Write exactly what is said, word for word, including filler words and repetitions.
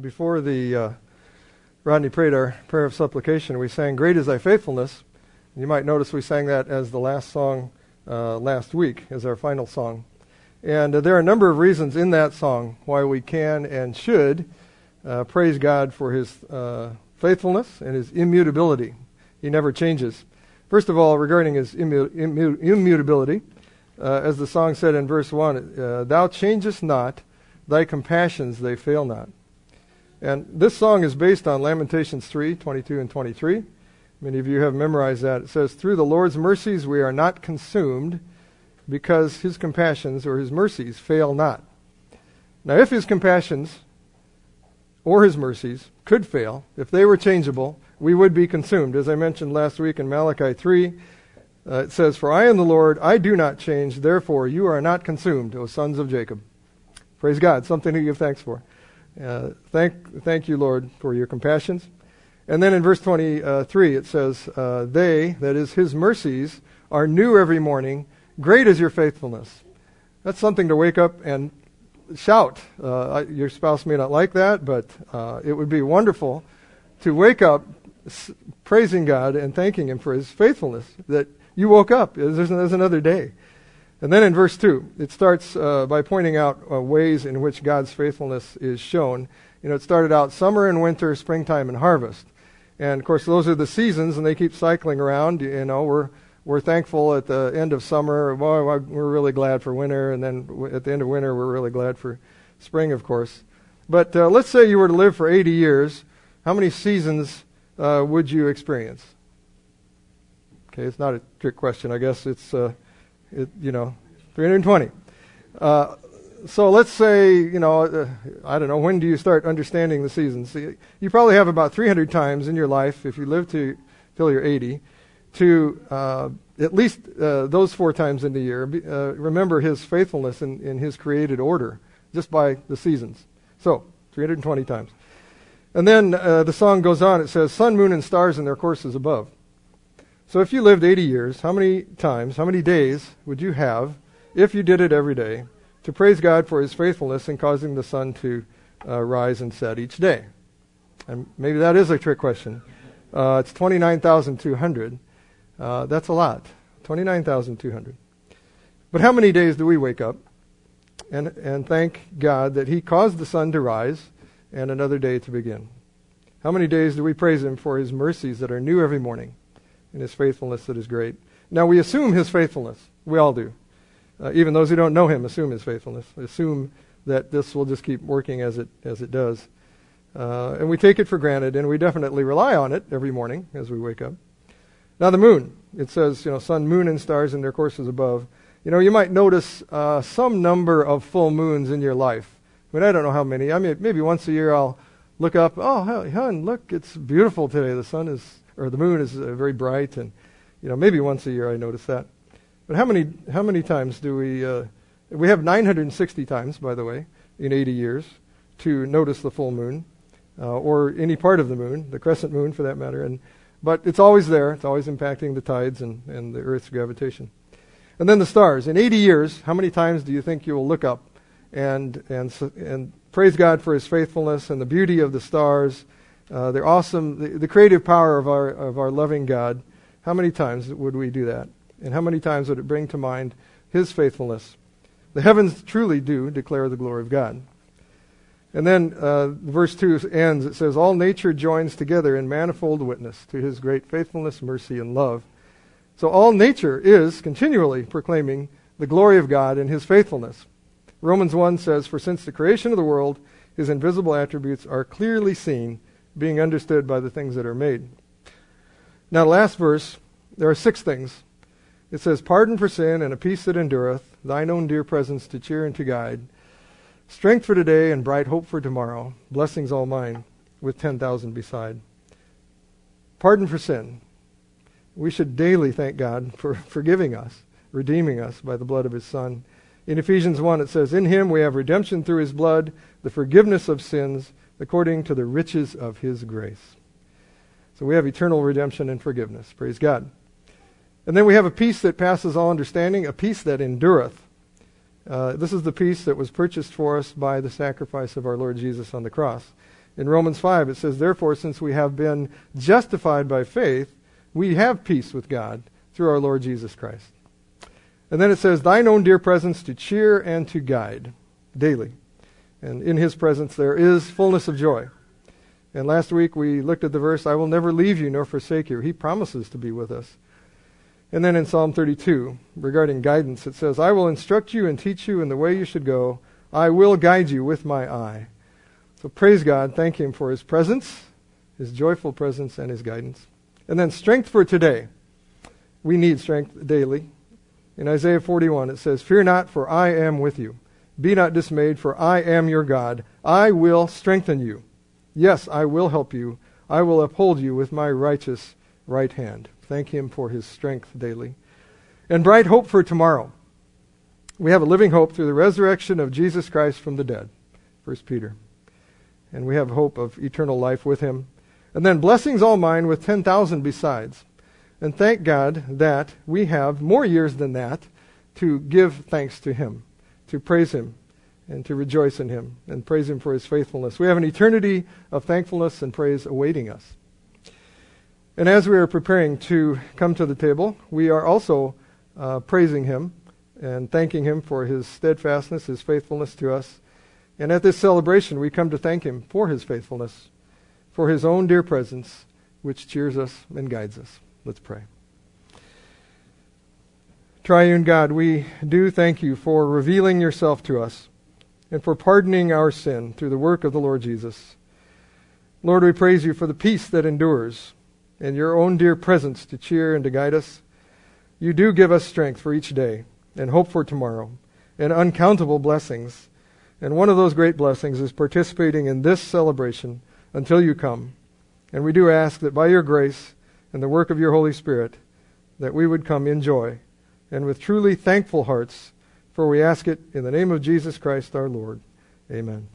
Before the uh, Rodney prayed our prayer of supplication, we sang "Great Is Thy Faithfulness." And you might notice we sang that as the last song uh, last week, as our final song. And uh, there are a number of reasons in that song why we can and should uh, praise God for His uh, faithfulness and His immutability. He never changes. First of all, regarding His immu- immu- immutability, uh, as the song said in verse one, uh, "Thou changest not, thy compassions they fail not." And this song is based on Lamentations three, twenty-two and twenty-three. Many of you have memorized that. It says, "Through the Lord's mercies we are not consumed, because His compassions," or His mercies, "fail not." Now, if His compassions or His mercies could fail, if they were changeable, we would be consumed. As I mentioned last week in Malachi three, uh, it says, "For I am the Lord, I do not change, therefore you are not consumed, O sons of Jacob." Praise God, something to give thanks for. Uh, thank thank you, Lord, for your compassions. And then in verse twenty-three it says, uh, "They," that is His mercies, "are new every morning. Great is your faithfulness." That's something to wake up and shout. Uh, your spouse may not like that, but uh, it would be wonderful to wake up praising God and thanking Him for His faithfulness, that you woke up. There's another day. And then in verse two, it starts uh, by pointing out uh, ways in which God's faithfulness is shown. You know, it started out summer and winter, springtime and harvest. And, of course, those are the seasons, and they keep cycling around. You know, we're we're thankful at the end of summer. Well, we're really glad for winter. And then at the end of winter, we're really glad for spring, of course. But uh, let's say you were to live for eighty years. How many seasons uh, would you experience? Okay, it's not a trick question, I guess. It's... Uh, It, you know, three hundred twenty. Uh, so let's say, you know, uh, I don't know, when do you start understanding the seasons? See, you probably have about three hundred times in your life, if you live to till you're eighty, to uh, at least uh, those four times in the year, uh, remember His faithfulness in, in His created order, just by the seasons. So, three hundred twenty times. And then uh, the song goes on, it says, "Sun, moon, and stars in their courses above." So if you lived eighty years, how many times, how many days would you have, if you did it every day, to praise God for His faithfulness in causing the sun to uh, rise and set each day? And maybe that is a trick question. Uh, it's twenty-nine thousand two hundred. Uh, that's a lot, twenty-nine thousand two hundred. But how many days do we wake up and, and thank God that He caused the sun to rise and another day to begin? How many days do we praise Him for His mercies that are new every morning, and His faithfulness that is great? Now, we assume His faithfulness. We all do. Uh, even those who don't know Him assume His faithfulness. We assume that this will just keep working as it as it does. Uh, and we take it for granted, and we definitely rely on it every morning as we wake up. Now, the moon. It says, you know, "Sun, moon, and stars in their courses above." You know, you might notice uh, some number of full moons in your life. I mean, I don't know how many. I mean, maybe once a year I'll look up, "Oh, hon, look, it's beautiful today. The sun is... or the moon is uh, very bright," and you know, maybe once a year I notice that. But how many how many times do we? Uh, we have nine hundred sixty times, by the way, in eighty years to notice the full moon, uh, or any part of the moon, the crescent moon for that matter. And but it's always there. It's always impacting the tides and, and the Earth's gravitation. And then the stars. In eighty years, how many times do you think you will look up and and and praise God for His faithfulness and the beauty of the stars? Uh, they're awesome. The, the creative power of our of our loving God. How many times would we do that? And how many times would it bring to mind His faithfulness? The heavens truly do declare the glory of God. And then uh, verse two ends. It says, "All nature joins together in manifold witness to His great faithfulness, mercy, and love." So all nature is continually proclaiming the glory of God and His faithfulness. Romans one says, "For since the creation of the world, His invisible attributes are clearly seen, being understood by the things that are made." Now, last verse, there are six things. It says, "Pardon for sin and a peace that endureth, thine own dear presence to cheer and to guide, strength for today and bright hope for tomorrow, blessings all mine, with ten thousand beside." Pardon for sin. We should daily thank God for forgiving us, redeeming us by the blood of His Son. In Ephesians one, it says, "In Him we have redemption through His blood, the forgiveness of sins, according to the riches of His grace." So we have eternal redemption and forgiveness. Praise God. And then we have a peace that passes all understanding, a peace that endureth. Uh, this is the peace that was purchased for us by the sacrifice of our Lord Jesus on the cross. In Romans five, it says, "Therefore, since we have been justified by faith, we have peace with God through our Lord Jesus Christ." And then it says, "Thine own dear presence to cheer and to guide daily. And in his presence there is fullness of joy." And last week we looked at the verse, "I will never leave you nor forsake you." He promises to be with us. And then in Psalm thirty-two, regarding guidance, it says, "I will instruct you and teach you in the way you should go. I will guide you with my eye." So praise God, thank him for his presence, his joyful presence, and his guidance. And then strength for today. We need strength daily. In Isaiah forty-one, it says, "Fear not, for I am with you. Be not dismayed, for I am your God. I will strengthen you. Yes, I will help you. I will uphold you with my righteous right hand." Thank him for his strength daily. And bright hope for tomorrow. We have a living hope through the resurrection of Jesus Christ from the dead, First Peter. And we have hope of eternal life with him. And then blessings all mine with ten thousand besides. And thank God that we have more years than that to give thanks to him, to praise him, and to rejoice in him, and praise him for his faithfulness. We have an eternity of thankfulness and praise awaiting us. And as we are preparing to come to the table, we are also uh, praising him and thanking him for his steadfastness, his faithfulness to us. And at this celebration, we come to thank him for his faithfulness, for his own dear presence, which cheers us and guides us. Let's pray. Triune God, we do thank you for revealing yourself to us and for pardoning our sin through the work of the Lord Jesus. Lord, we praise you for the peace that endures and your own dear presence to cheer and to guide us. You do give us strength for each day and hope for tomorrow and uncountable blessings. And one of those great blessings is participating in this celebration until you come. And we do ask that by your grace and the work of your Holy Spirit, that we would come in joy and with truly thankful hearts, for we ask it in the name of Jesus Christ our Lord. Amen.